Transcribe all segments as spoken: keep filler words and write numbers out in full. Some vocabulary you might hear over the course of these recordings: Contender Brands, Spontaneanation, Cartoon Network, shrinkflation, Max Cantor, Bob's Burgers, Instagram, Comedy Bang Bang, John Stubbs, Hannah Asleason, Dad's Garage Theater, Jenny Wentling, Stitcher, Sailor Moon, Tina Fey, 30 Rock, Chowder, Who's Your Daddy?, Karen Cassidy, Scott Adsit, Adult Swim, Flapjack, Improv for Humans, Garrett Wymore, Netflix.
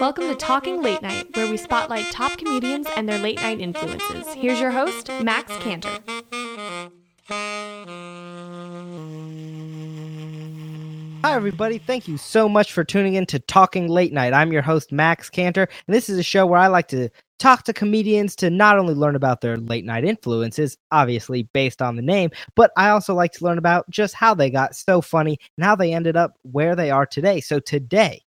Welcome to Talking Late Night, where we spotlight top comedians and their late night influences. Here's your host, Max Cantor. Hi, everybody. Thank you so much for tuning in to Talking Late Night. I'm your host, Max Cantor, and this is a show where I like to talk to comedians to not only learn about their late night influences, obviously based on the name, but I also like to learn about just how they got so funny and how they ended up where they are today. So today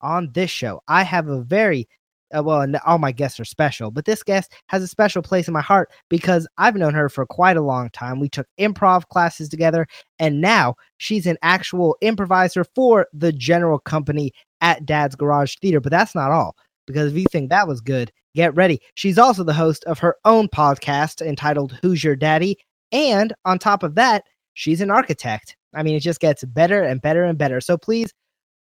on this show, I have a very, uh, well, and all my guests are special, but this guest has a special place in my heart because I've known her for quite a long time. We took improv classes together, and now she's an actual improviser for the general company at Dad's Garage Theater. But that's not all, because if you think that was good, get ready. She's also the host of her own podcast entitled Who's Your Daddy? And on top of that, she's an architect. I mean, it just gets better and better and better. So please,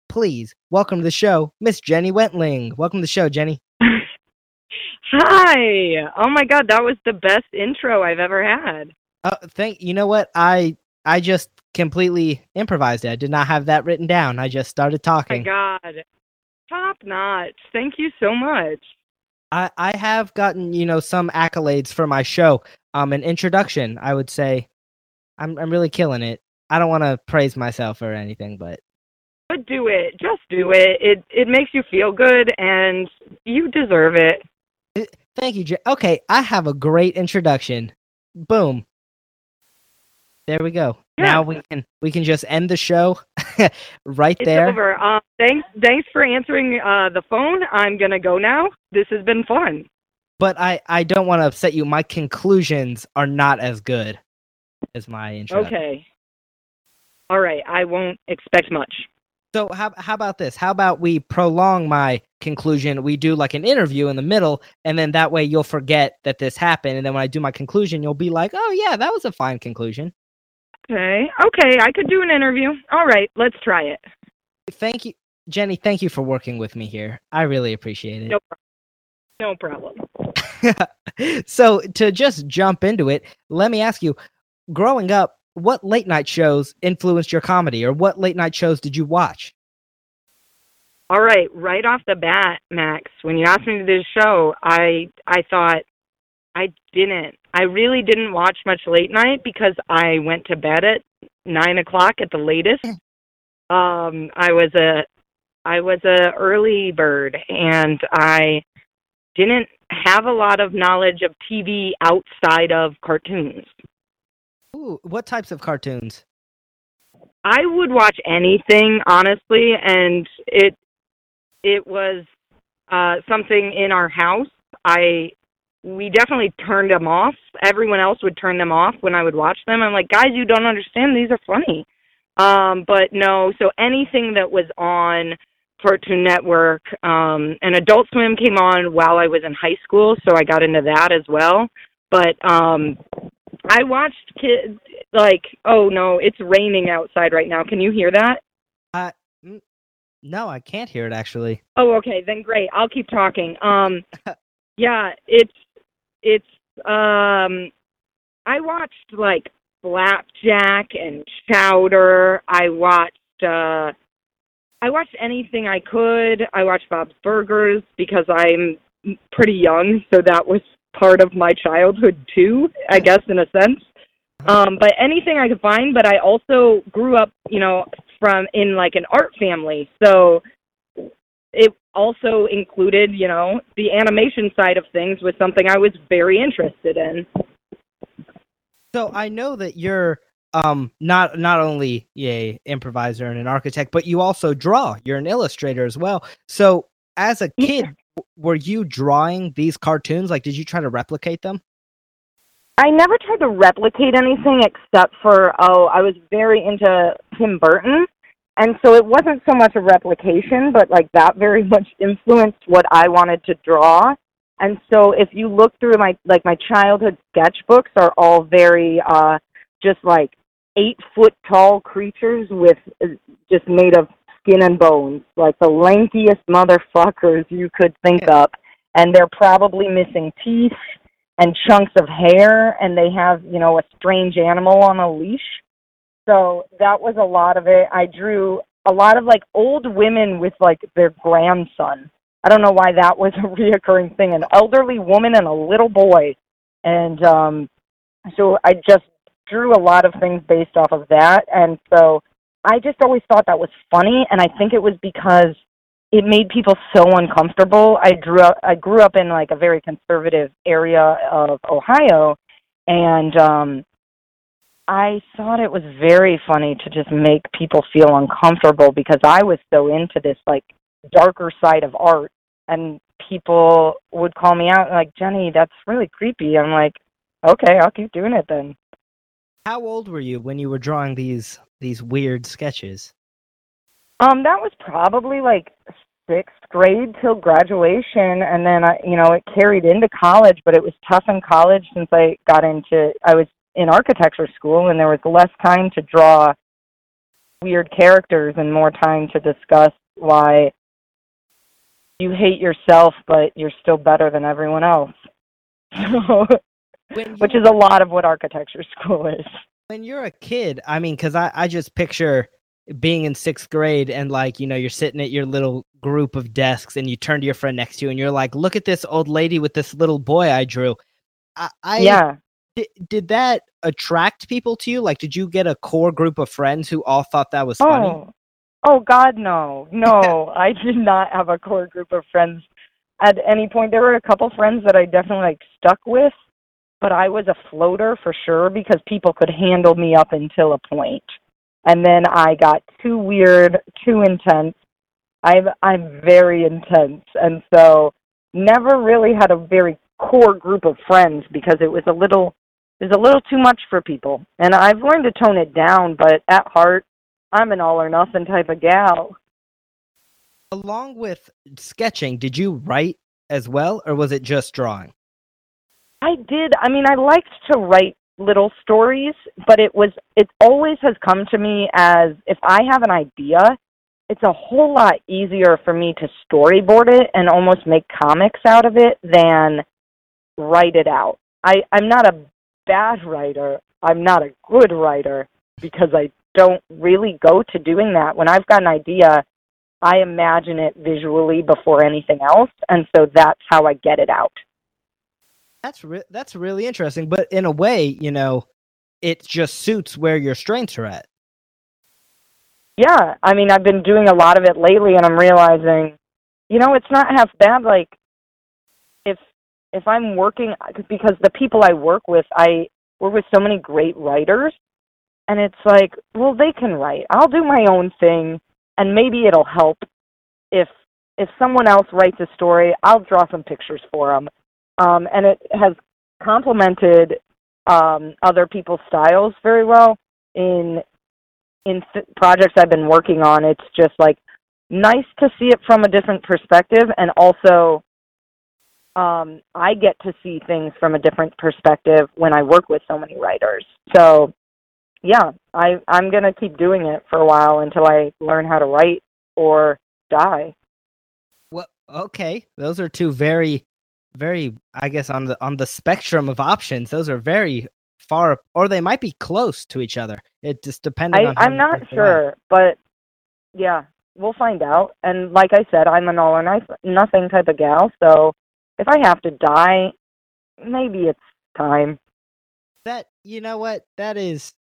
please welcome to the show, Miss Jenny Wentling. Welcome to the show, Jenny. Hi. Oh my God, that was the best intro I've ever had. Oh, thank you. Know what? I I just completely improvised it. I did not have that written down. I just started talking. Oh my God. Top notch. Thank you so much. I have gotten, you know, some accolades for my show. Um, an introduction, I would say. I'm I'm really killing it. I don't want to praise myself or anything, but but do it. Just do it. It it makes you feel good, and you deserve it. it thank you, J- okay, I have a great introduction. Boom. There we go. Yeah. Now we can we can just end the show right it's there. It's over. Um, thanks, thanks for answering uh, the phone. I'm going to go now. This has been fun. But I, I don't want to upset you. My conclusions are not as good as my intro. Okay. All right. I won't expect much. So how how about this? How about we prolong my conclusion? We do like an interview in the middle, and then that way you'll forget that this happened. And then when I do my conclusion, you'll be like, oh, yeah, that was a fine conclusion. Okay, okay, I could do an interview. All right, let's try it. Thank you, Jenny, thank you for working with me here. I really appreciate it. No problem. No problem. So to just jump into it, let me ask you, growing up, what late night shows influenced your comedy, or what late night shows did you watch? All right, right off the bat, Max, when you asked me to do this show, I I thought, I didn't. I really didn't watch much late night because I went to bed at nine o'clock at the latest. Um, I was a, I was a early bird, and I didn't have a lot of knowledge of T V outside of cartoons. Ooh, what types of cartoons? I would watch anything, honestly, and it, it was uh, something in our house. I. We definitely turned them off. Everyone else would turn them off when I would watch them. I'm like, guys, you don't understand. These are funny. Um, but no, so anything that was on Cartoon Network, um, and Adult Swim came on while I was in high school, so I got into that as well. But um, I watched kids like, oh, no, it's raining outside right now. Can you hear that? Uh, no, I can't hear it, actually. Oh, okay, then great. I'll keep talking. Um, yeah, it's... It's, um, I watched, like, Flapjack and Chowder. I watched, uh, I watched anything I could. I watched Bob's Burgers because I'm pretty young, so that was part of my childhood, too, I guess, in a sense. Um, but anything I could find, but I also grew up, you know, from, in, like, an art family, so it also included, you know, the animation side of things was something I was very interested in. So I know that you're um, not not only a improviser and an architect, but you also draw. You're an illustrator as well. So as a kid, yeah. Were you drawing these cartoons? Like, did you try to replicate them? I never tried to replicate anything except for, oh, I was very into Tim Burton. And so it wasn't so much a replication, but like that very much influenced what I wanted to draw. And so if you look through my, like my childhood sketchbooks are all very uh, just like eight foot tall creatures with just made of skin and bones, like the lankiest motherfuckers you could think up. And they're probably missing teeth and chunks of hair, and they have, you know, a strange animal on a leash. So that was a lot of it. I drew a lot of, like, old women with, like, their grandson. I don't know why that was a reoccurring thing, an elderly woman and a little boy. And um, so I just drew a lot of things based off of that. And so I just always thought that was funny, and I think it was because it made people so uncomfortable. I drew up, I grew up in like a very conservative area of Ohio, and um, I thought it was very funny to just make people feel uncomfortable because I was so into this like darker side of art, and people would call me out and like, Jenny, that's really creepy. I'm like, okay, I'll keep doing it then. How old were you when you were drawing these these weird sketches? Um, that was probably like sixth grade till graduation, and then I, you know, it carried into college. But it was tough in college since I got into I was in architecture school, and there was less time to draw weird characters and more time to discuss why you hate yourself, but you're still better than everyone else. So, which is a lot of what architecture school is. When you're a kid, I mean, because I, I just picture being in sixth grade and like, you know, you're sitting at your little group of desks and you turn to your friend next to you and you're like, look at this old lady with this little boy I drew. I, I yeah. D- did that attract people to you? Like, did you get a core group of friends who all thought that was oh. funny? Oh, God, no. No, I did not have a core group of friends at any point. There were a couple friends that I definitely like stuck with, but I was a floater for sure because people could handle me up until a point. And then I got too weird, too intense. I'm I'm very intense. And so never really had a very core group of friends because it was a little it was a little too much for people. And I've learned to tone it down, but at heart, I'm an all or nothing type of gal. Along with sketching, did you write as well, or was it just drawing? I did. I mean, I liked to write little stories, but it was, it always has come to me as if I have an idea, it's a whole lot easier for me to storyboard it and almost make comics out of it than write it out. I, I'm not a bad writer. I'm not a good writer because I don't really go to doing that. When I've got an idea, I imagine it visually before anything else. And so that's how I get it out. That's re- that's really interesting, but in a way, you know, it just suits where your strengths are at. Yeah, I mean, I've been doing a lot of it lately, and I'm realizing, you know, it's not half bad. Like, if if I'm working, because the people I work with, I work with so many great writers, and it's like, well, they can write. I'll do my own thing, and maybe it'll help if if someone else writes a story. I'll draw some pictures for them. Um, and it has complemented um, other people's styles very well in in th- projects I've been working on. It's just like nice to see it from a different perspective, and also um, I get to see things from a different perspective when I work with so many writers. So yeah, I, I'm going to keep doing it for a while until I learn how to write or die. Well, okay, those are two very... Very, I guess, on the on the spectrum of options, those are very far, or they might be close to each other. It just depends on. I'm not sure, but yeah, we'll find out. And like I said, I'm an all or nothing type of gal, so if I have to die, maybe it's time. That, you know what, that is,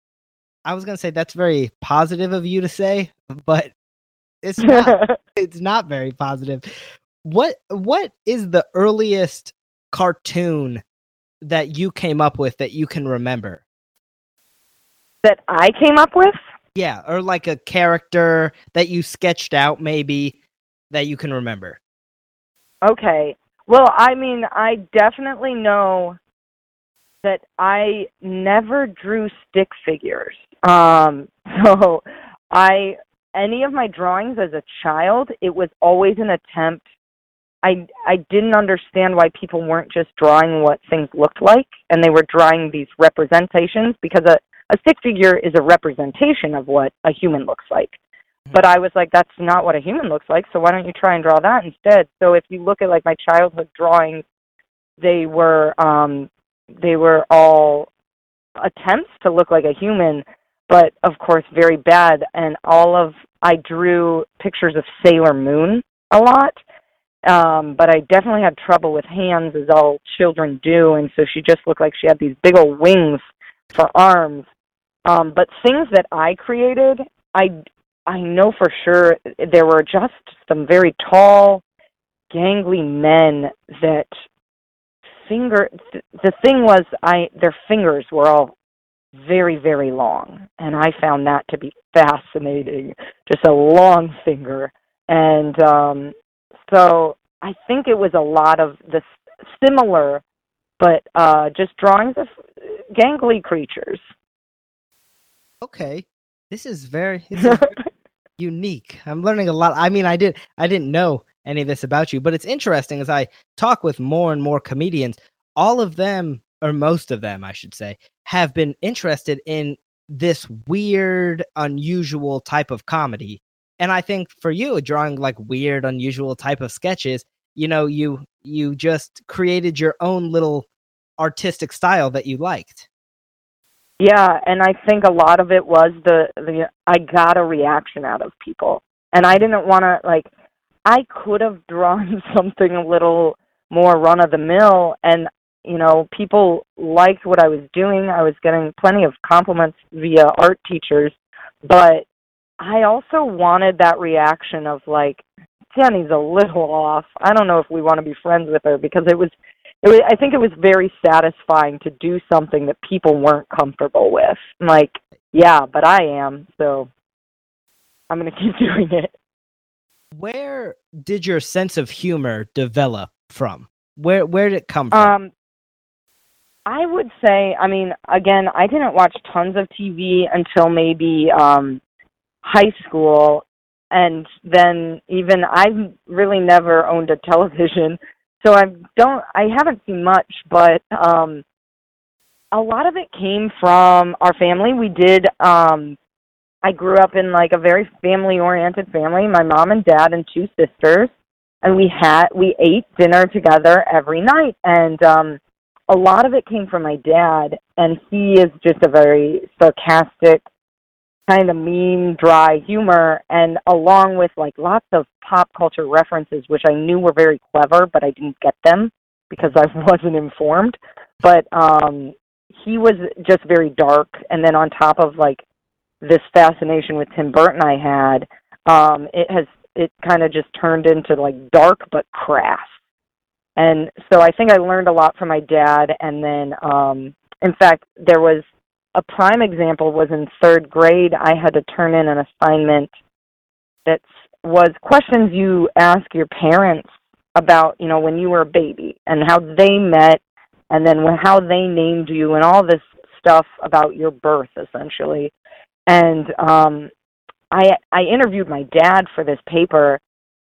I was gonna say that's very positive of you to say, but it's not. It's not very positive. What what is the earliest cartoon that you came up with that you can remember? That I came up with? Yeah, or like a character that you sketched out maybe that you can remember. Okay. Well, I mean, I definitely know that I never drew stick figures. Um, so I any of my drawings as a child, it was always an attempt. I I didn't understand why people weren't just drawing what things looked like, and they were drawing these representations, because a, a stick figure is a representation of what a human looks like. But I was like, that's not what a human looks like, so why don't you try and draw that instead? So if you look at like my childhood drawings, they were um, they were all attempts to look like a human, but of course very bad. And all of I drew pictures of Sailor Moon a lot. Um, but I definitely had trouble with hands, as all children do, and so she just looked like she had these big old wings for arms. Um, but things that I created, I, I know for sure there were just some very tall, gangly men that finger... Th- the thing was, I their fingers were all very, very long, and I found that to be fascinating, just a long finger. And um, so I think it was a lot of the similar, but uh, just drawings of gangly creatures. Okay, this is very, this is very unique. I'm learning a lot. I mean, I did, I didn't know any of this about you, but it's interesting as I talk with more and more comedians. All of them, or most of them, I should say, have been interested in this weird, unusual type of comedy. And I think for you, drawing like weird, unusual type of sketches, you know, you you just created your own little artistic style that you liked. Yeah, and I think a lot of it was the, the I got a reaction out of people. And I didn't want to, like, I could have drawn something a little more run-of-the-mill, and, you know, people liked what I was doing. I was getting plenty of compliments via art teachers, but I also wanted that reaction of, like, Jenny's a little off. I don't know if we want to be friends with her, because it was... It was, I think it was very satisfying to do something that people weren't comfortable with. I'm like, yeah, but I am, so I'm going to keep doing it. Where did your sense of humor develop from? Where where did it come from? Um, I would say, I mean, again, I didn't watch tons of T V until maybe um, high school, and then even I've really never owned a television. So I don't, I haven't seen much, but um, a lot of it came from our family. We did, um, I grew up in like a very family-oriented family, my mom and dad and two sisters, and we had, we ate dinner together every night, and um, a lot of it came from my dad, and he is just a very sarcastic, kind of mean, dry humor, and along with like lots of pop culture references, which I knew were very clever, but I didn't get them because I wasn't informed. But um, he was just very dark, and then on top of like this fascination with Tim Burton I had, um, it has it kind of just turned into like dark but crass. And so I think I learned a lot from my dad, and then um, in fact there was a prime example was in third grade. I had to turn in an assignment that was questions you ask your parents about, you know, when you were a baby and how they met and then how they named you and all this stuff about your birth, essentially. And um, I, I interviewed my dad for this paper,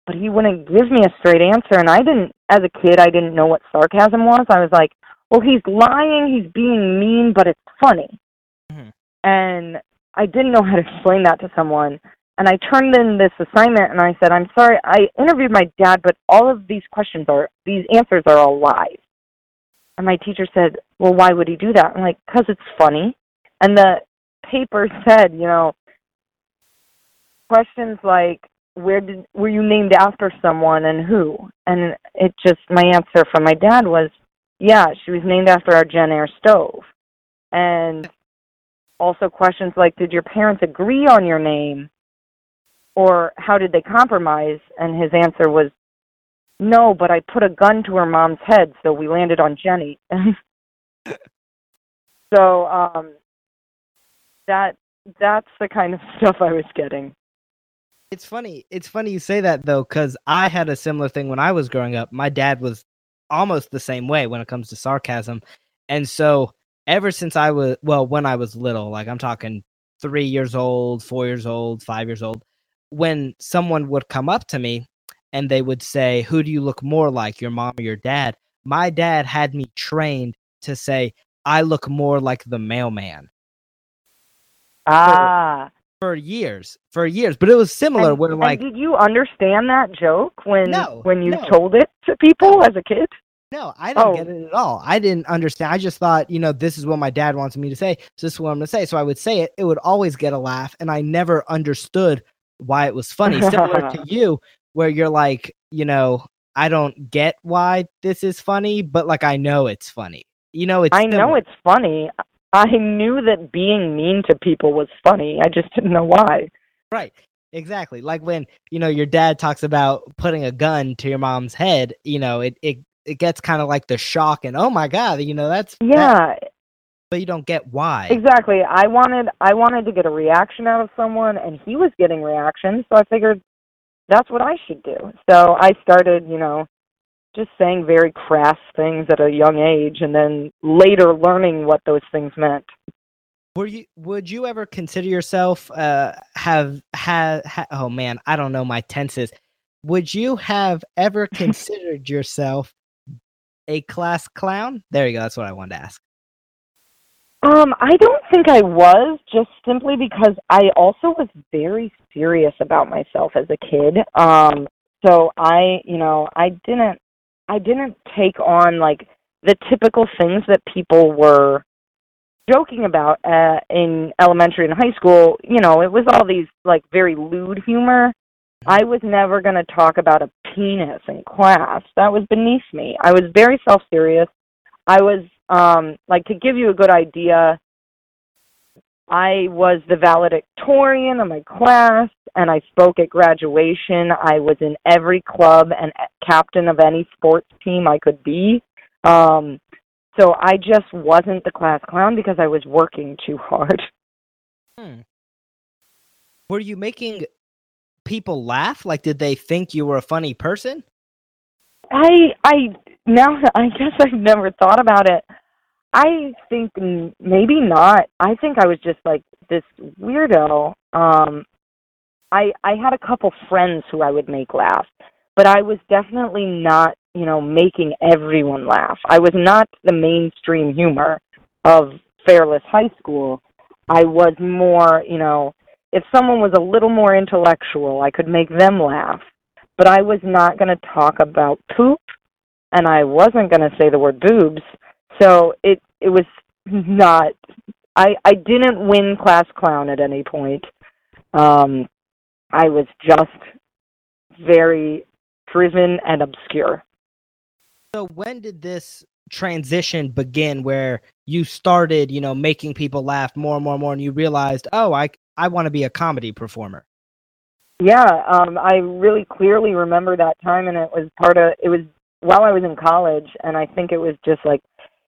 but he wouldn't give me a straight answer. And I didn't, as a kid, I didn't know what sarcasm was. I was like, well, he's lying, he's being mean, but it's funny. And I didn't know how to explain that to someone. And I turned in this assignment, and I said, I'm sorry, I interviewed my dad, but all of these questions are, these answers are all lies. And my teacher said, well, why would he do that? I'm like, because it's funny. And the paper said, you know, questions like, where did were you named after someone and who? And it just, my answer from my dad was, yeah, she was named after our Gen Air stove. And also questions like, did your parents agree on your name, or how did they compromise? And his answer was, no, but I put a gun to her mom's head, so we landed on Jenny. So um, that that's the kind of stuff I was getting. It's funny. It's funny you say that, though, because I had a similar thing when I was growing up. My dad was almost the same way when it comes to sarcasm. And so ever since I was, well, when I was little, like I'm talking three years old, four years old, five years old, when someone would come up to me and they would say, who do you look more like, your mom or your dad? My dad had me trained to say, I look more like the mailman. Ah. For, for years, for years. But it was similar. And, where, like, and did you understand that joke when, no, when you no. told it to people as a kid? No, I didn't oh. get it at all. I didn't understand. I just thought, you know, this is what my dad wants me to say. So this is what I'm going to say. So I would say it. It would always get a laugh. And I never understood why it was funny. Similar to you, where you're like, you know, I don't get why this is funny, but like I know it's funny. You know, it's I similar. know it's funny. I knew that being mean to people was funny. I just didn't know why. Right. Exactly. Like when, you know, your dad talks about putting a gun to your mom's head, you know, it it, it gets kind of like the shock and, oh my God, you know, that's yeah. That, but you don't get why. Exactly. I wanted I wanted to get a reaction out of someone, and he was getting reactions, so I figured that's what I should do. So I started, you know, just saying very crass things at a young age, and then later learning what those things meant. Were you? Would you ever consider yourself uh, have have? Ha, oh man, I don't know my tenses. Would you have ever considered yourself a class clown? There you go. That's what I wanted to ask. Um, I don't think I was, just simply because I also was very serious about myself as a kid. Um, so I, you know, I didn't, I didn't take on like the typical things that people were joking about uh, in elementary and high school. You know, it was all these like very lewd humor. I was never going to talk about a penis in class. That was beneath me. I was very self-serious. I was, Um, like, to give you a good idea, I was the valedictorian of my class, and I spoke at graduation. I was in every club and captain of any sports team I could be. Um, so I just wasn't the class clown because I was working too hard. Hmm. Were you making people laugh? Like, did they think you were a funny person? I, I, now I guess I've never thought about it. I think maybe not. I think I was just like this weirdo. Um, I, I had a couple friends who I would make laugh, but I was definitely not, you know, making everyone laugh. I was not the mainstream humor of Fairless High School. I was more, you know, if someone was a little more intellectual, I could make them laugh. But I was not going to talk about poop, and I wasn't going to say the word boobs. So it it was not, I, I didn't win class clown at any point. Um, I was just very driven and obscure. So when did this transition begin where you started, you know, making people laugh more and more and more, and you realized, oh, I, I want to be a comedy performer? Yeah, um, I really clearly remember that time, and it was part of, it was while I was in college, and I think it was just like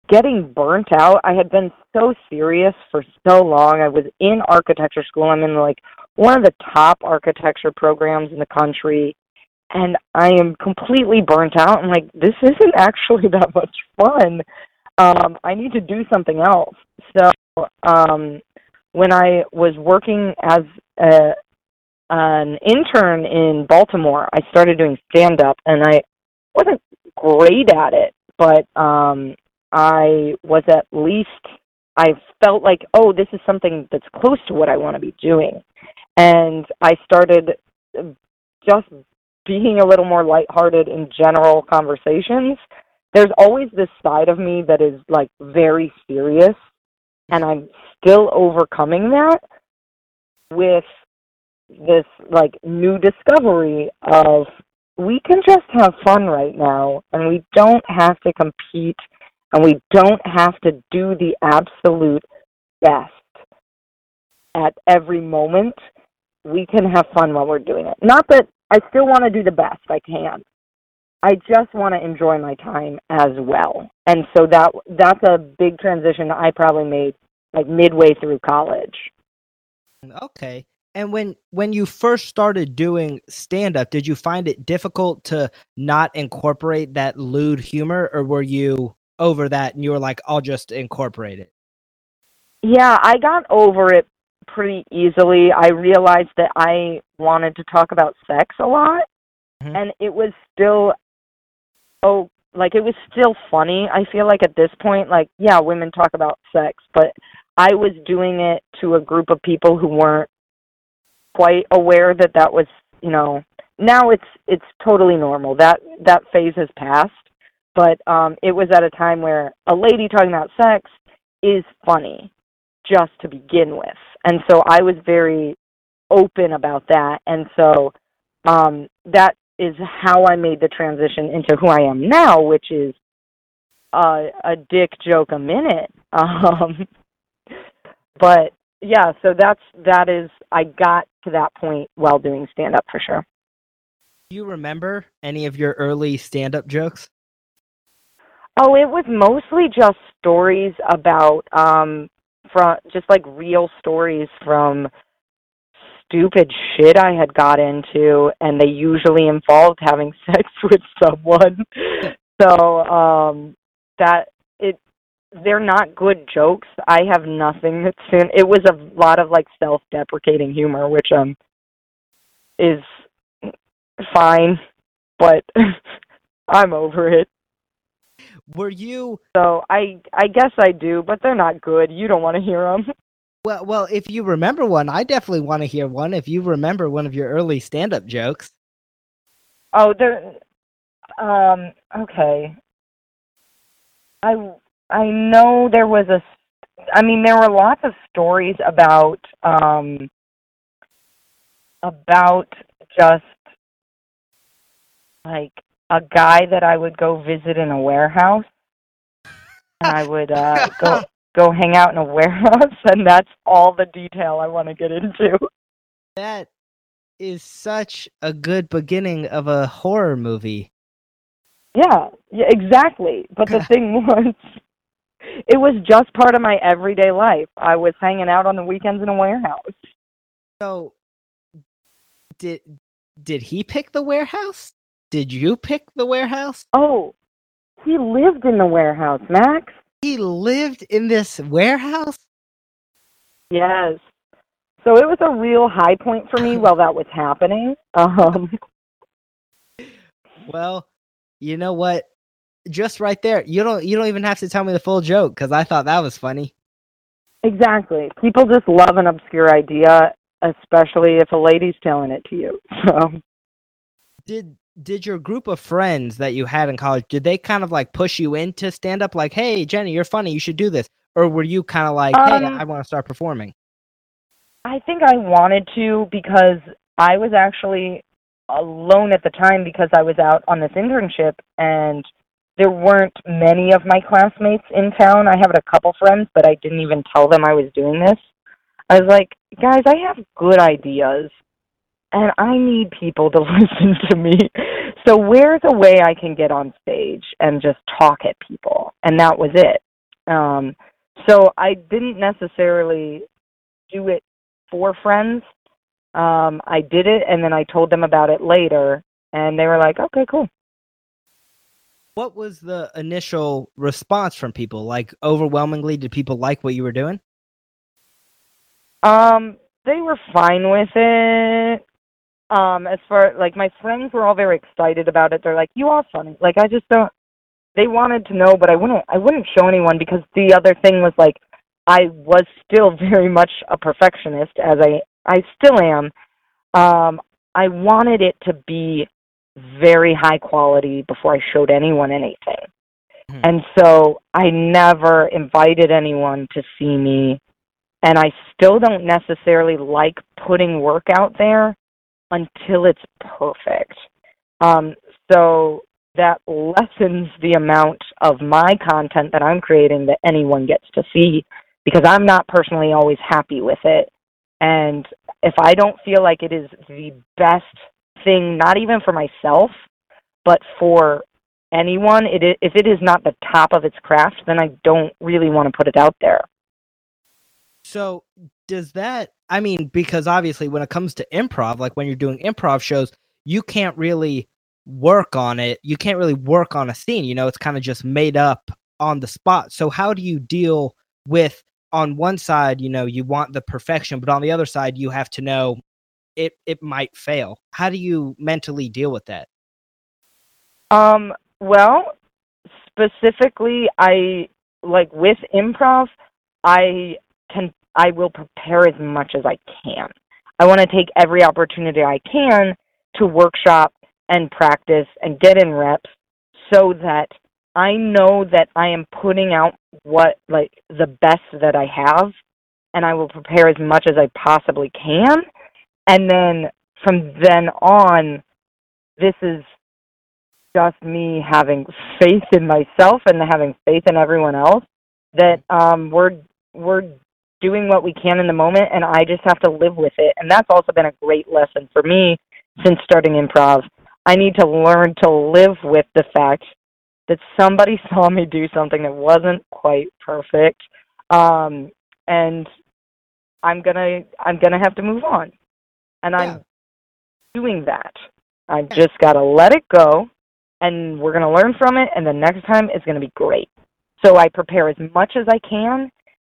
getting burnt out. I had been so serious for so long. I was in architecture school. I'm in like one of the top architecture programs in the country, and I am completely burnt out. I'm like, this isn't actually that much fun. Um, I need to do something else. So um, when I was working as a an intern in Baltimore, I started doing stand-up, and I wasn't great at it, but um, I was at least, I felt like, oh, this is something that's close to what I want to be doing. And I started just being a little more lighthearted in general conversations. There's always this side of me that is, like, very serious, and I'm still overcoming that with this like new discovery of we can just have fun right now, and we don't have to compete, and we don't have to do the absolute best at every moment. We can have fun while we're doing it. Not that I still want to do the best I can. I just want to enjoy my time as well. And so that that's a big transition I probably made like midway through college. Okay. And when, when you first started doing stand-up, did you find it difficult to not incorporate that lewd humor, or were you over that and you were like, I'll just incorporate it? Yeah, I got over it pretty easily. I realized that I wanted to talk about sex a lot, mm-hmm. and it was still, oh, like it was still funny. I feel like at this point, like, yeah, women talk about sex, but I was doing it to a group of people who weren't quite aware that that was, you know, now it's it's totally normal. That that phase has passed, but um, it was at a time where a lady talking about sex is funny just to begin with. And so I was very open about that. And so um, that is how I made the transition into who I am now, which is uh, a dick joke a minute. Um, but yeah, so that's that is I got to that point while doing stand up for sure. Do you remember any of your early stand up jokes? Oh, it was mostly just stories about um, from just like real stories from stupid shit I had got into, and they usually involved having sex with someone. So um, that it, they're not good jokes. I have nothing that's in. It was a lot of like self-deprecating humor, which um is fine, but I'm over it. Were you? So I, I guess I do, but they're not good. You don't want to hear them. Well, well, if you remember one, I definitely want to hear one. If you remember one of your early stand-up jokes. Oh, there. Um. Okay. I I know there was a. I mean, there were lots of stories about um. About just like a guy that I would go visit in a warehouse, and I would uh, go go hang out in a warehouse, and that's all the detail I want to get into. That is such a good beginning of a horror movie. Yeah, yeah, exactly. But the thing was, it was just part of my everyday life. I was hanging out on the weekends in a warehouse. So, did did he pick the warehouse? Did you pick the warehouse? Oh, he lived in the warehouse, Max. He lived in this warehouse? Yes. So it was a real high point for me while that was happening. Um. Well, you know what? Just right there. You don't you don't even have to tell me the full joke, because I thought that was funny. Exactly. People just love an obscure idea, especially if a lady's telling it to you. So Did... Did your group of friends that you had in college, did they kind of like push you into stand up? Like, hey, Jenny, you're funny. You should do this. Or were you kind of like, um, hey, I, I want to start performing? I think I wanted to, because I was actually alone at the time because I was out on this internship, and there weren't many of my classmates in town. I have a couple friends, but I didn't even tell them I was doing this. I was like, guys, I have good ideas, and I need people to listen to me. So where's a way I can get on stage and just talk at people? And that was it. Um, so I didn't necessarily do it for friends. Um, I did it, and then I told them about it later, and they were like, okay, cool. What was the initial response from people? Like, overwhelmingly, did people like what you were doing? Um, they were fine with it. Um, as far, like, my friends were all very excited about it. They're like, you are funny. Like, I just don't, they wanted to know, but I wouldn't, I wouldn't show anyone, because the other thing was, like, I was still very much a perfectionist, as I, I still am. Um, I wanted it to be very high quality before I showed anyone anything. Hmm. And so I never invited anyone to see me, and I still don't necessarily like putting work out there until it's perfect. Um, so that lessens the amount of my content that I'm creating that anyone gets to see, because I'm not personally always happy with it. And if I don't feel like it is the best thing, not even for myself, but for anyone, it is, if it is not the top of its craft, then I don't really want to put it out there. So does that, I mean, because obviously when it comes to improv, like when you're doing improv shows, you can't really work on it. You can't really work on a scene. You know, it's kind of just made up on the spot. So how do you deal with, on one side, you know, you want the perfection, but on the other side, you have to know it, it might fail. How do you mentally deal with that? Um, well, specifically, I, like with improv, I can I will prepare as much as I can. I want to take every opportunity I can to workshop and practice and get in reps, so that I know that I am putting out what, like, the best that I have, and I will prepare as much as I possibly can. And then from then on, this is just me having faith in myself and having faith in everyone else that um, we're we're doing what we can in the moment, and I just have to live with it. And that's also been a great lesson for me since starting improv. I need to learn to live with the fact that somebody saw me do something that wasn't quite perfect, um, and I'm gonna I'm gonna have to move on. And I'm yeah. doing that. I've yeah. just got to let it go, and we're going to learn from it, and the next time it's going to be great. So I prepare as much as I can,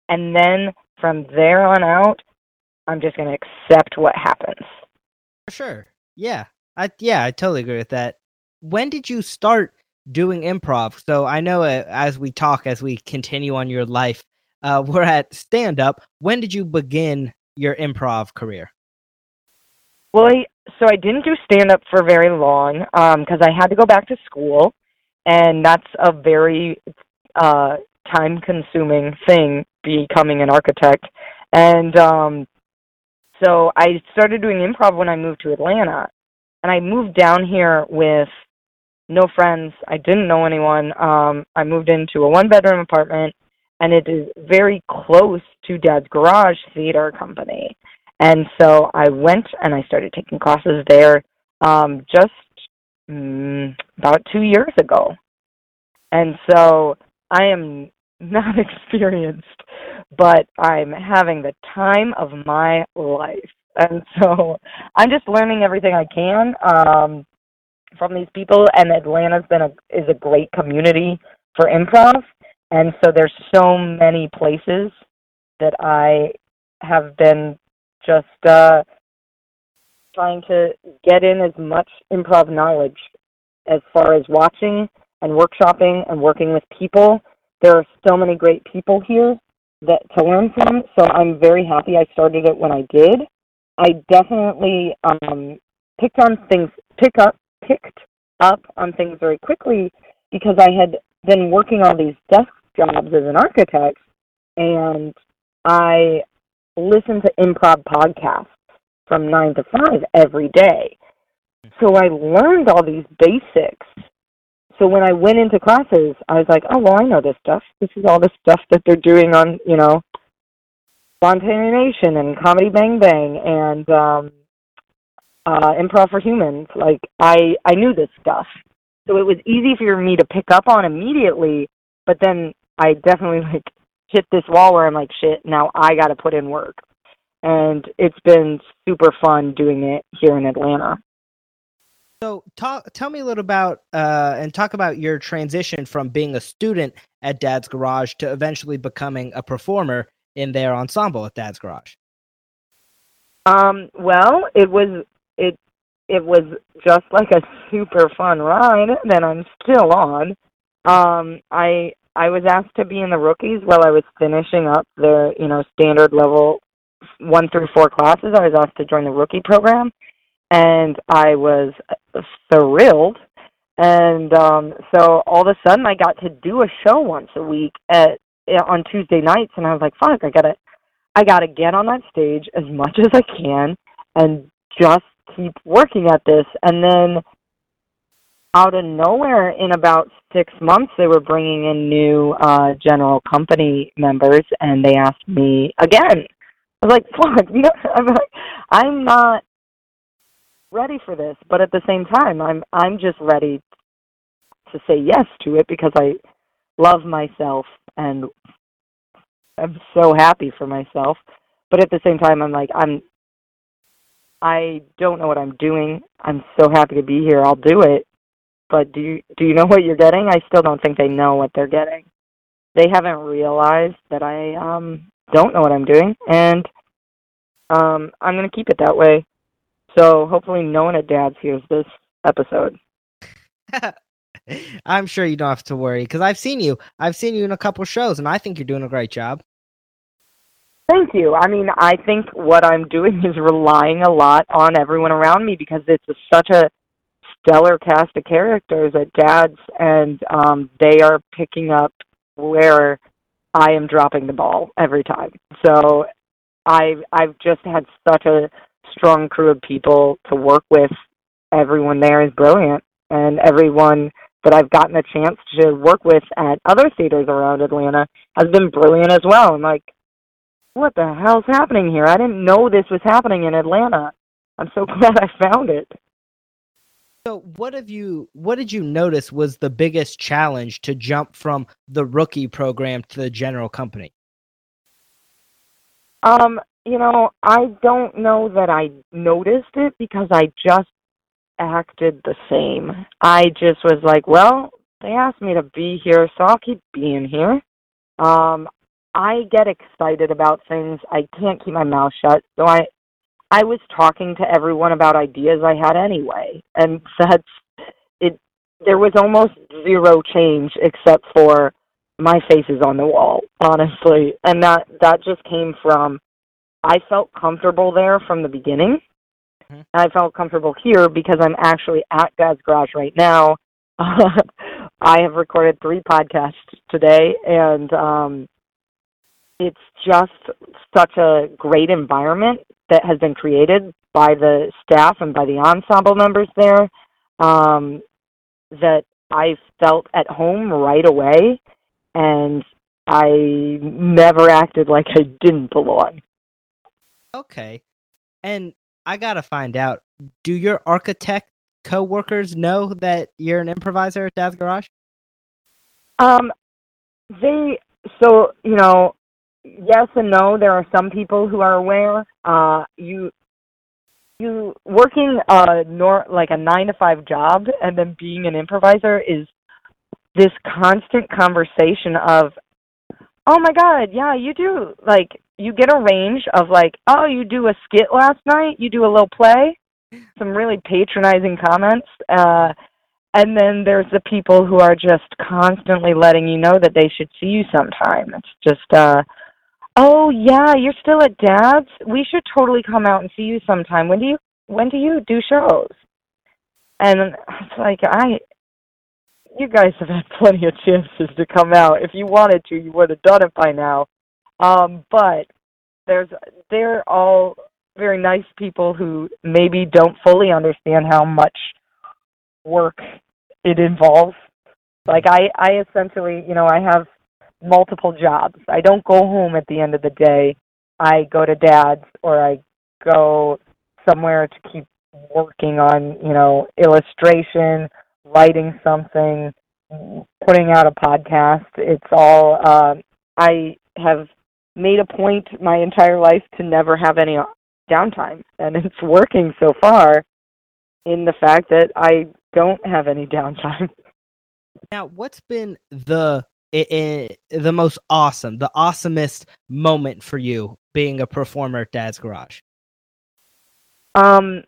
and then from there on out, I'm just going to accept what happens. For sure. Yeah. I yeah, I totally agree with that. When did you start doing improv? So I know uh, as we talk, as we continue on your life, uh, we're at stand-up. When did you begin your improv career? Well, I, so I didn't do stand-up for very long because um, I had to go back to school, and that's a very uh, time-consuming thing, becoming an architect. And um, so I started doing improv when I moved to Atlanta, and I moved down here with no friends. I didn't know anyone. Um, I moved into a one-bedroom apartment, and it is very close to Dad's Garage Theater Company. And so I went and I started taking classes there um, just mm, about two years ago. And so I am not experienced, but I'm having the time of my life. And so I'm just learning everything I can um, from these people. And Atlanta's been a, is a great community for improv. And so there's so many places that I have been just uh, trying to get in as much improv knowledge as far as watching and workshopping and working with people. There are so many great people here that to learn from, so I'm very happy I started it when I did. I definitely um, picked on things, pick up, picked up on things very quickly because I had been working all these desk jobs as an architect, and I listen to improv podcasts from nine to five every day. So I learned all these basics. So when I went into classes, I was like, oh, well, I know this stuff. This is all the stuff that they're doing on, you know, Spontaneanation and Comedy Bang Bang and um, uh, Improv for Humans. Like, I, I knew this stuff. So it was easy for me to pick up on immediately, but then I definitely, like, hit this wall where I'm like, shit, now I got to put in work. And it's been super fun doing it here in Atlanta. So talk, tell me a little about, uh, and talk about your transition from being a student at Dad's Garage to eventually becoming a performer in their ensemble at Dad's Garage. Um, well, it was, it, it was just like a super fun ride that I'm still on. Um, I, I was asked to be in the rookies while I was finishing up the, you know, standard level one through four classes. I was asked to join the rookie program, and I was thrilled. And um, so all of a sudden, I got to do a show once a week at on Tuesday nights, and I was like, "Fuck, I gotta, I gotta get on that stage as much as I can, and just keep working at this." And then, out of nowhere, in about six months, they were bringing in new uh, general company members, and they asked me again. I was like, fuck, no, I'm, like, I'm not ready for this. But at the same time, I'm I'm just ready to say yes to it because I love myself, and I'm so happy for myself. But at the same time, I'm like, I'm, I don't know what I'm doing. I'm so happy to be here. I'll do it. But do you, do you know what you're getting? I still don't think they know what they're getting. They haven't realized that I um, don't know what I'm doing, and um, I'm going to keep it that way. So hopefully no one at Dad's hears this episode. I'm sure you don't have to worry, because I've seen you. I've seen you in a couple shows, and I think you're doing a great job. Thank you. I mean, I think what I'm doing is relying a lot on everyone around me, because it's a, such a stellar cast of characters at Dad's, and um, they are picking up where I am dropping the ball every time. So I've, I've just had such a strong crew of people to work with everyone there is brilliant, and everyone that I've gotten a chance to work with at other theaters around Atlanta has been brilliant as well. I'm like, what the hell's happening here? I didn't know this was happening in Atlanta. I'm so glad I found it. So what have you, what did you notice was the biggest challenge to jump from the rookie program to the general company? Um, you know, I don't know that I noticed it because I just acted the same. I just was like, well, they asked me to be here, so I'll keep being here. Um, I get excited about things. I can't keep my mouth shut. So I, I was talking to everyone about ideas I had anyway. And that's it. There was almost zero change except for my face is on the wall, honestly. And that, that just came from, I felt comfortable there from the beginning. Mm-hmm. I felt comfortable here because I'm actually at Dad's Garage right now. I have recorded three podcasts today, and um, it's just such a great environment that has been created by the staff and by the ensemble members there, um, that I felt at home right away, and I never acted like I didn't belong. Okay. And I got to find out, do your architect coworkers know that you're an improviser at Dad's Garage? Um, they, so, you know, yes and no. There are some people who are aware. Uh, you, you working uh, nor, like a nine to five job and then being an improviser is this constant conversation of, oh my God, yeah, you do, like, you get a range of like, oh, you do a skit last night, you do a little play, some really patronizing comments. Uh, and then there's the people who are just constantly letting you know that they should see you sometime. It's just, uh, oh yeah, you're still at Dad's? We should totally come out and see you sometime. When do you, when do you do shows? And it's like, I, you guys have had plenty of chances to come out. If you wanted to, you would have done it by now. Um, but there's, they're all very nice people who maybe don't fully understand how much work it involves. Like I, I essentially, you know, I have multiple jobs. I don't go home at the end of the day. I go to Dad's or I go somewhere to keep working on, you know, illustration, writing something, putting out a podcast. It's all, uh, I have made a point my entire life to never have any downtime, and it's working so far in the fact that I don't have any downtime. Now, what's been the it, it, the most awesome, the awesomest moment for you being a performer at Dad's Garage? Um,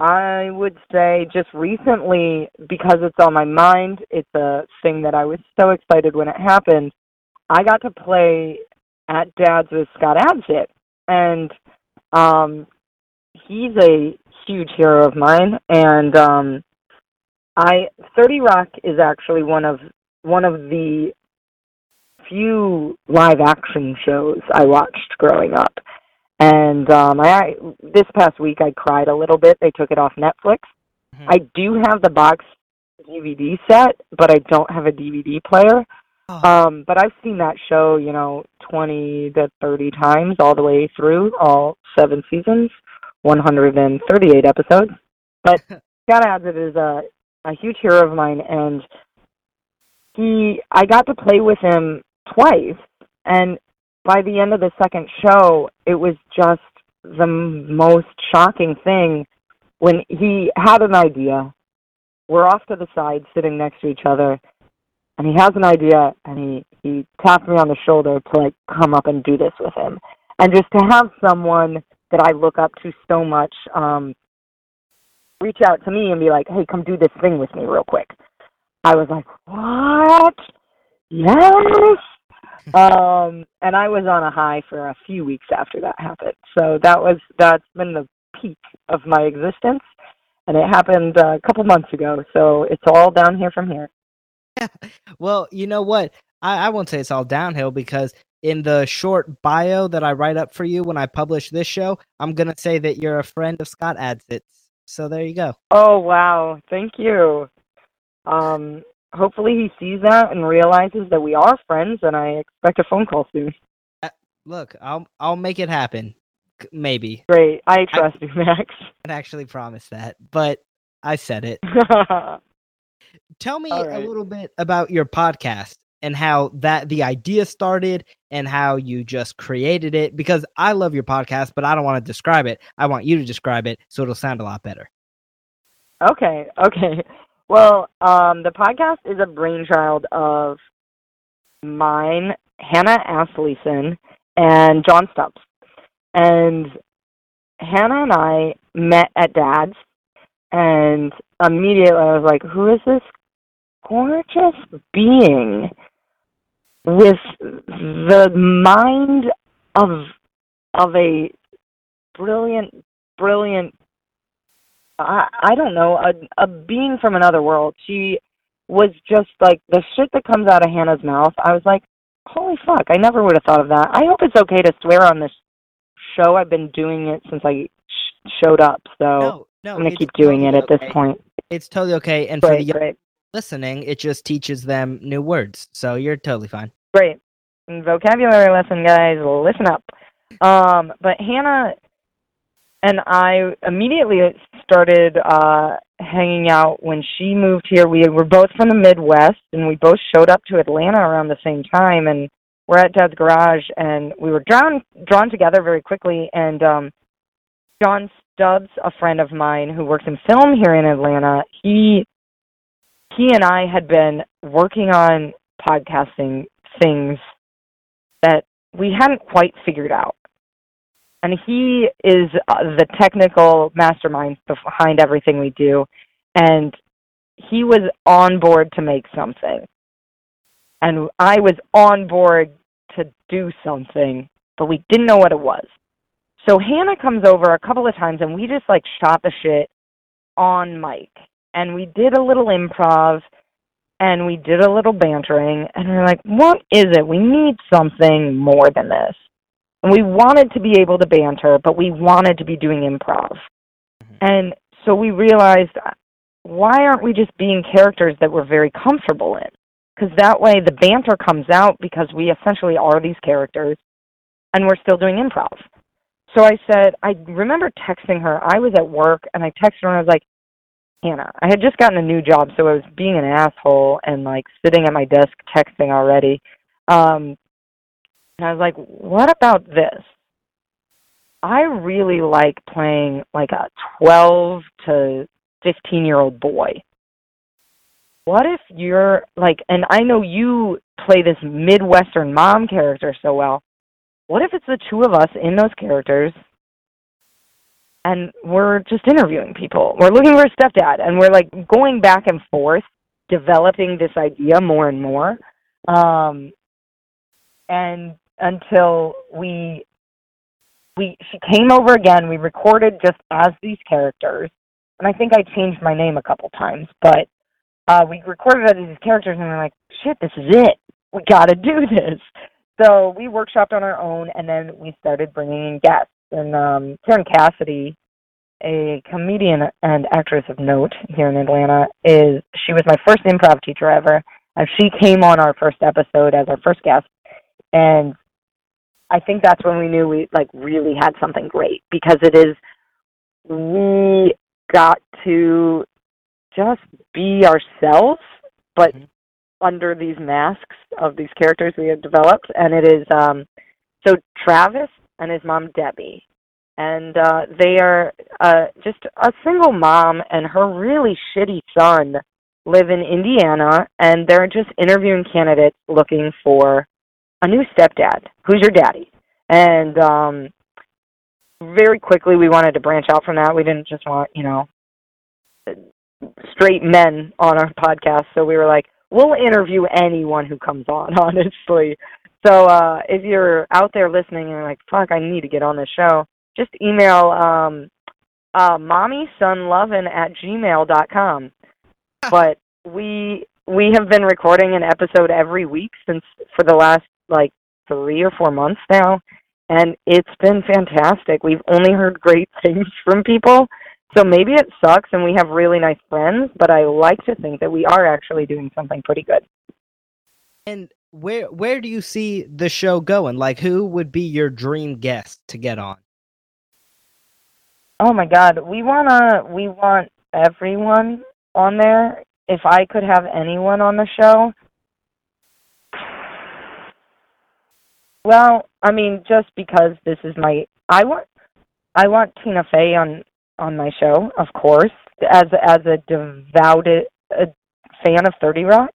I would say just recently, because it's on my mind, it's a thing that I was so excited when it happened. I got to play at Dad's with Scott Adsit, and um, he's a huge hero of mine. And um, I thirty Rock is actually one of one of the few live action shows I watched growing up. And um, I this past week I cried a little bit. They took it off Netflix. Mm-hmm. I do have the box D V D set, but I don't have a D V D player. Um, but I've seen that show, you know, twenty to thirty times all the way through, all seven seasons, one hundred thirty-eight episodes. But Scott Adsit is a, a huge hero of mine, and he, I got to play with him twice, and by the end of the second show, it was just the most shocking thing when he had an idea. We're off to the side, sitting next to each other. And he has an idea, and he, he tapped me on the shoulder to, like, come up and do this with him. And just to have someone that I look up to so much um, reach out to me and be like, hey, come do this thing with me real quick. I was like, what? Yes! um, and I was on a high for a few weeks after that happened. So that was, that's been the peak of my existence, and it happened a couple months ago. So it's all down here from here. Yeah. Well, you know what? I, I won't say it's all downhill, because in the short bio that I write up for you when I publish this show, I'm going to say that you're a friend of Scott Adsit's. So there you go. Oh, wow. Thank you. Um, hopefully he sees that and realizes that we are friends, and I expect a phone call soon. Uh, look, I'll I'll make it happen. Maybe. Great. I trust I, you, Max. I can actually promise that, but I said it. Tell me right. a little bit about your podcast and how that the idea started and how you just created it, because I love your podcast, but I don't want to describe it. I want you to describe it so it'll sound a lot better. Okay. Okay. Well, um, the podcast is a brainchild of mine, Hannah Asleason, and John Stubbs. And Hannah and I met at Dad's, and immediately I was like, who is this gorgeous being with the mind of of a brilliant, brilliant, I, I don't know, a, a being from another world. She was just like, the shit that comes out of Hannah's mouth, I was like, holy fuck, I never would have thought of that. I hope it's okay to swear on this show. I've been doing it since I sh- showed up, so no, no, I'm gonna keep doing totally it at okay. this point. It's totally okay, and great, for the young great. listening, it just teaches them new words, so you're totally fine. Great. Vocabulary lesson, guys, listen up. Um, but Hannah and I immediately started uh, hanging out when she moved here. We were both from the Midwest, and we both showed up to Atlanta around the same time, and we're at Dad's Garage, and we were drawn drawn together very quickly, and um, John Stubbs, a friend of mine who works in film here in Atlanta, he he and I had been working on podcasting things that we hadn't quite figured out. And he is uh, the technical mastermind behind everything we do, and he was on board to make something. And I was on board to do something, but we didn't know what it was. So Hannah comes over a couple of times, and we just, like, shot the shit on mic. And we did a little improv, and we did a little bantering, and we're like, what is it? We need something more than this. And we wanted to be able to banter, but we wanted to be doing improv. And so we realized, why aren't we just being characters that we're very comfortable in? Because that way the banter comes out, because we essentially are these characters, and we're still doing improv. So I said, I remember texting her. I was at work, and I texted her, and I was like, Hannah, I had just gotten a new job, so I was being an asshole and, like, sitting at my desk texting already. Um, and I was like, what about this? I really like playing, like, a twelve to fifteen-year-old boy. What if you're, like, and I know you play this Midwestern mom character so well. What if it's the two of us in those characters, and we're just interviewing people? We're looking for a stepdad, and we're, like, going back and forth, developing this idea more and more, um, and until we, we, she came over again. We recorded just as these characters, and I think I changed my name a couple times, but Uh, we recorded all these characters, and we're like, shit, this is it. We got to do this. So we workshopped on our own, and then we started bringing in guests. And um, Karen Cassidy, a comedian and actress of note here in Atlanta, is she was my first improv teacher ever. And she came on our first episode as our first guest. And I think that's when we knew we, like, really had something great, because it is, we got to just be ourselves, but mm-hmm. under these masks of these characters we have developed. And it is, um, so Travis and his mom, Debbie, and uh, they are uh, just a single mom and her really shitty son live in Indiana, and they're just interviewing candidates looking for a new stepdad. Who's your daddy? And um, very quickly we wanted to branch out from that. We didn't just want, you know, straight men on our podcast, so we were like, we'll interview anyone who comes on, honestly. So uh, if you're out there listening and you're like, fuck, I need to get on this show, just email um, uh, mommysonlovin at gmail dot com. But we we have been recording an episode every week since for the last, like, three or four months now, and it's been fantastic. We've only heard great things from people. So maybe it sucks and we have really nice friends, but I like to think that we are actually doing something pretty good. And where where do you see the show going? Like, who would be your dream guest to get on? Oh my God, we wanna we want everyone on there. If I could have anyone on the show, well, I mean, just because this is my I want I want Tina Fey on, on my show, of course, as as a devout a fan of thirty Rock.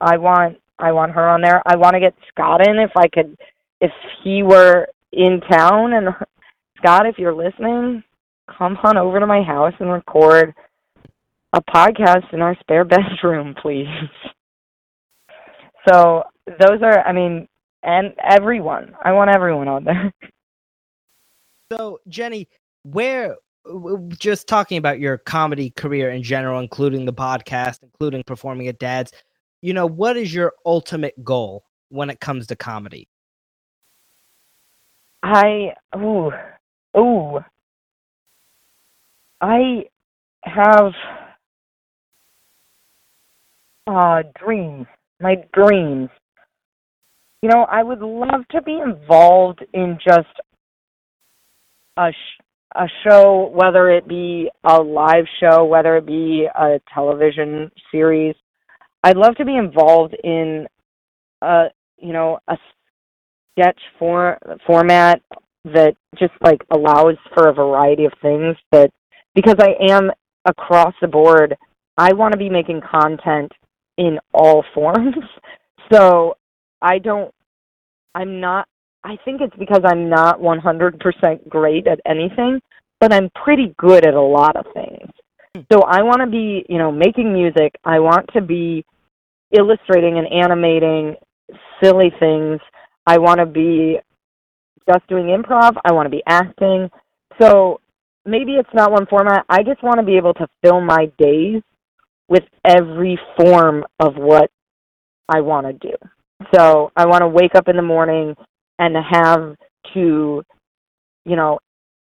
I want I want her on there. I want to get Scott in if I could, if he were in town. And Scott, if you're listening, come on over to my house and record a podcast in our spare bedroom, please. So those are, I mean, and everyone. I want everyone on there. So, Jenny, where, just talking about your comedy career in general, including the podcast, including performing at Dad's, you know, what is your ultimate goal when it comes to comedy? I, ooh, ooh. I have uh, dreams, my dreams. You know, I would love to be involved in just a sh- a show, whether it be a live show, whether it be a television series. I'd love to be involved in a, you know, a sketch for, format that just like allows for a variety of things. That because I am across the board, I want to be making content in all forms. So I don't, I'm not, I think it's because I'm not one hundred percent great at anything, but I'm pretty good at a lot of things. So I want to be, you know, making music. I want to be illustrating and animating silly things. I want to be just doing improv. I want to be acting. So maybe it's not one format. I just want to be able to fill my days with every form of what I want to do. So I want to wake up in the morning and have to, you know,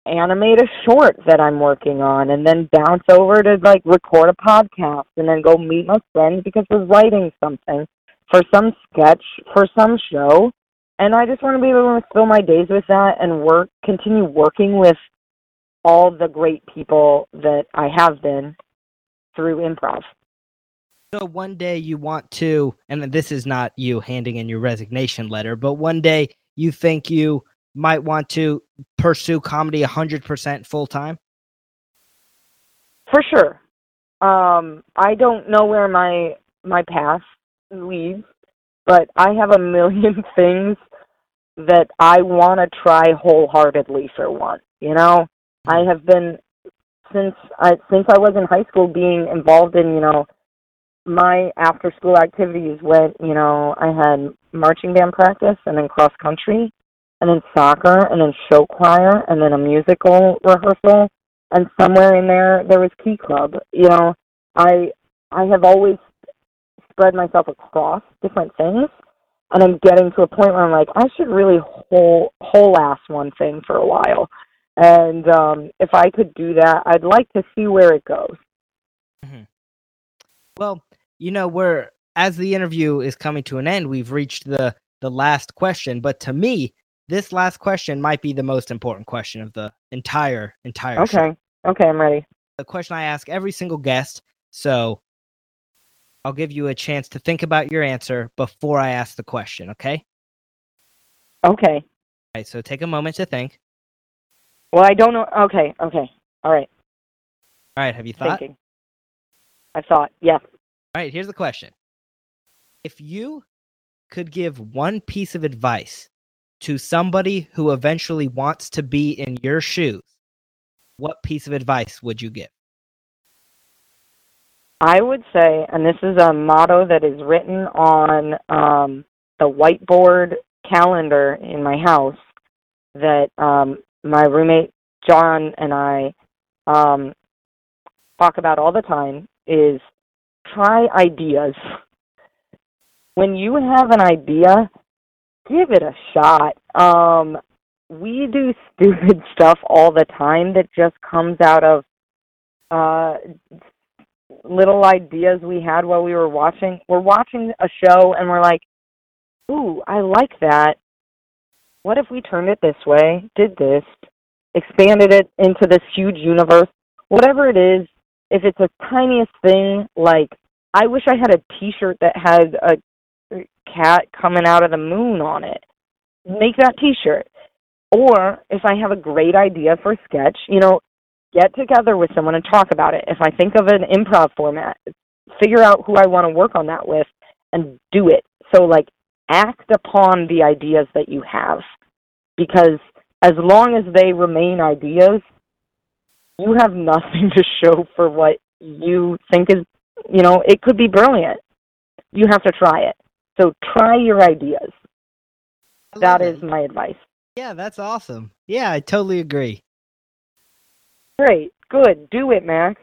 animate a short that I'm working on and then bounce over to, like, record a podcast and then go meet my friends because we're writing something for some sketch, for some show. And I just want to be able to fill my days with that and work, continue working with all the great people that I have been through improv. So one day you want to, and this is not you handing in your resignation letter, but one day you think you might want to pursue comedy one hundred percent full-time? For sure. Um, I don't know where my my path leads, but I have a million things that I want to try wholeheartedly for one. You know, I have been, since I, since I was in high school, being involved in, you know, my after-school activities went, you know, I had marching band practice and then cross-country and then soccer and then show choir and then a musical rehearsal. And somewhere in there, there was Key Club. You know, I I have always spread myself across different things, and I'm getting to a point where I'm like, I should really whole, whole-ass one thing for a while. And um, if I could do that, I'd like to see where it goes. Mm-hmm. Well, you know, we're, as the interview is coming to an end, we've reached the, the last question. But to me, this last question might be the most important question of the entire, entire okay. show. Okay. Okay, I'm ready. The question I ask every single guest. So I'll give you a chance to think about your answer before I ask the question, okay? Okay. All right, so take a moment to think. Well, I don't know. Okay, okay. All right. All right, have you thought? Thinking. I thought, yeah. All right, here's the question. If you could give one piece of advice to somebody who eventually wants to be in your shoes, what piece of advice would you give? I would say, and this is a motto that is written on um, the whiteboard calendar in my house that um, my roommate John and I um, talk about all the time, is try ideas. When you have an idea, give it a shot. Um, we do stupid stuff all the time that just comes out of uh, little ideas we had while we were watching. We're watching a show and we're like, ooh, I like that. What if we turned it this way, did this, expanded it into this huge universe? Whatever it is, if it's the tiniest thing, like, I wish I had a T-shirt that had a cat coming out of the moon on it. Make that T-shirt. Or if I have a great idea for a sketch, you know, get together with someone and talk about it. If I think of an improv format, figure out who I want to work on that with and do it. So, like, act upon the ideas that you have, because as long as they remain ideas, you have nothing to show for what you think is, you know, it could be brilliant. You have to try it. So try your ideas. That is my advice. Yeah, that's awesome. Yeah, I totally agree. Great. Good. Do it, Max.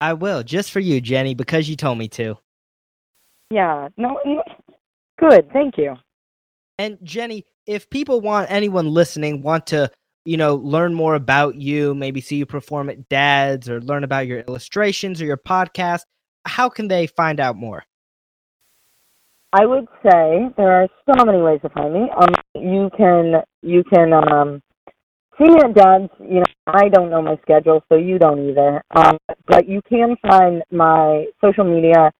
I will, just for you, Jenny, because you told me to. Yeah. No. Good. Thank you. And Jenny, if people want, anyone listening, want to, you know, learn more about you, maybe see you perform at Dad's or learn about your illustrations or your podcast, how can they find out more? I would say there are so many ways to find me. Um, you can you can um, see me at Dad's. You know, I don't know my schedule, so you don't either. Um, but you can find my social media,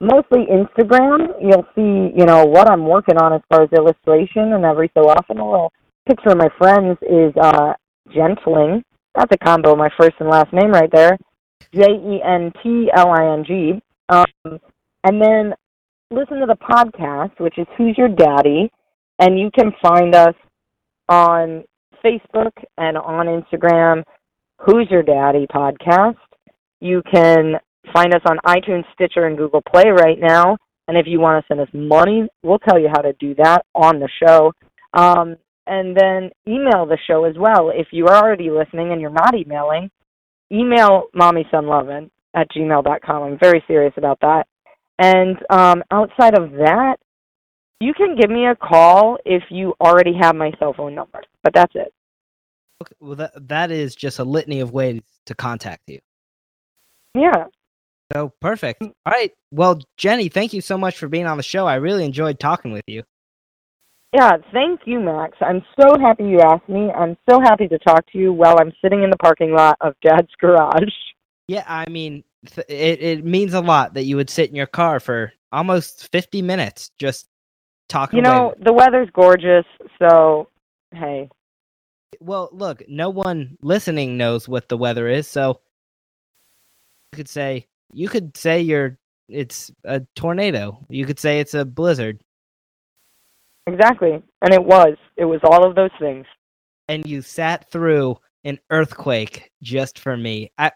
mostly Instagram. You'll see, you know, what I'm working on as far as illustration, and every so often a little picture of my friends is uh, Gentling. That's a combo, my first and last name right there. J E N T L I N G. Um, and then listen to the podcast, which is Who's Your Daddy? And you can find us on Facebook and on Instagram, Who's Your Daddy Podcast. You can find us on iTunes, Stitcher, and Google Play right now. And if you want to send us money, we'll tell you how to do that on the show. Um, and then email the show as well. If you are already listening and you're not emailing, email mommysonlovin at gmail dot com. I'm very serious about that. And um, outside of that, you can give me a call if you already have my cell phone number. But that's it. Okay, well, that, that is just a litany of ways to contact you. Yeah. So perfect. All right. Well, Jenny, thank you so much for being on the show. I really enjoyed talking with you. Yeah, thank you, Max. I'm so happy you asked me. I'm so happy to talk to you while I'm sitting in the parking lot of Dad's Garage. Yeah, I mean, th- it, it means a lot that you would sit in your car for almost fifty minutes just talking. You know, the weather's gorgeous, so hey. Well, look, no one listening knows what the weather is, so you could say you could say you're it's a tornado. You could say it's a blizzard. Exactly. And it was. It was all of those things. And you sat through an earthquake just for me. I,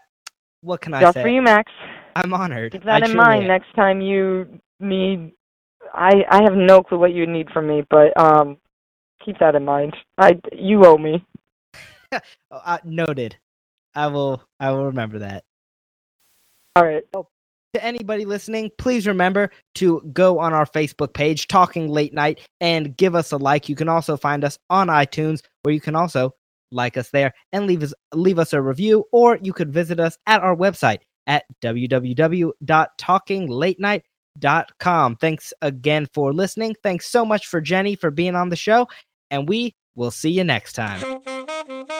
what can I say? Just for you, Max. I'm honored. Keep that in mind next time you need... I, I have no clue what you need from me, but um, keep that in mind. I, you owe me. uh, noted. I will, I will remember that. All right. Oh. To anybody listening, please remember to go on our Facebook page, Talking Late Night, and give us a like. You can also find us on iTunes, where you can also like us there and leave us leave us a review, or you could visit us at our website at w w w dot talking late night dot com. Thanks again for listening. Thanks so much for Jenny for being on the show, and we will see you next time.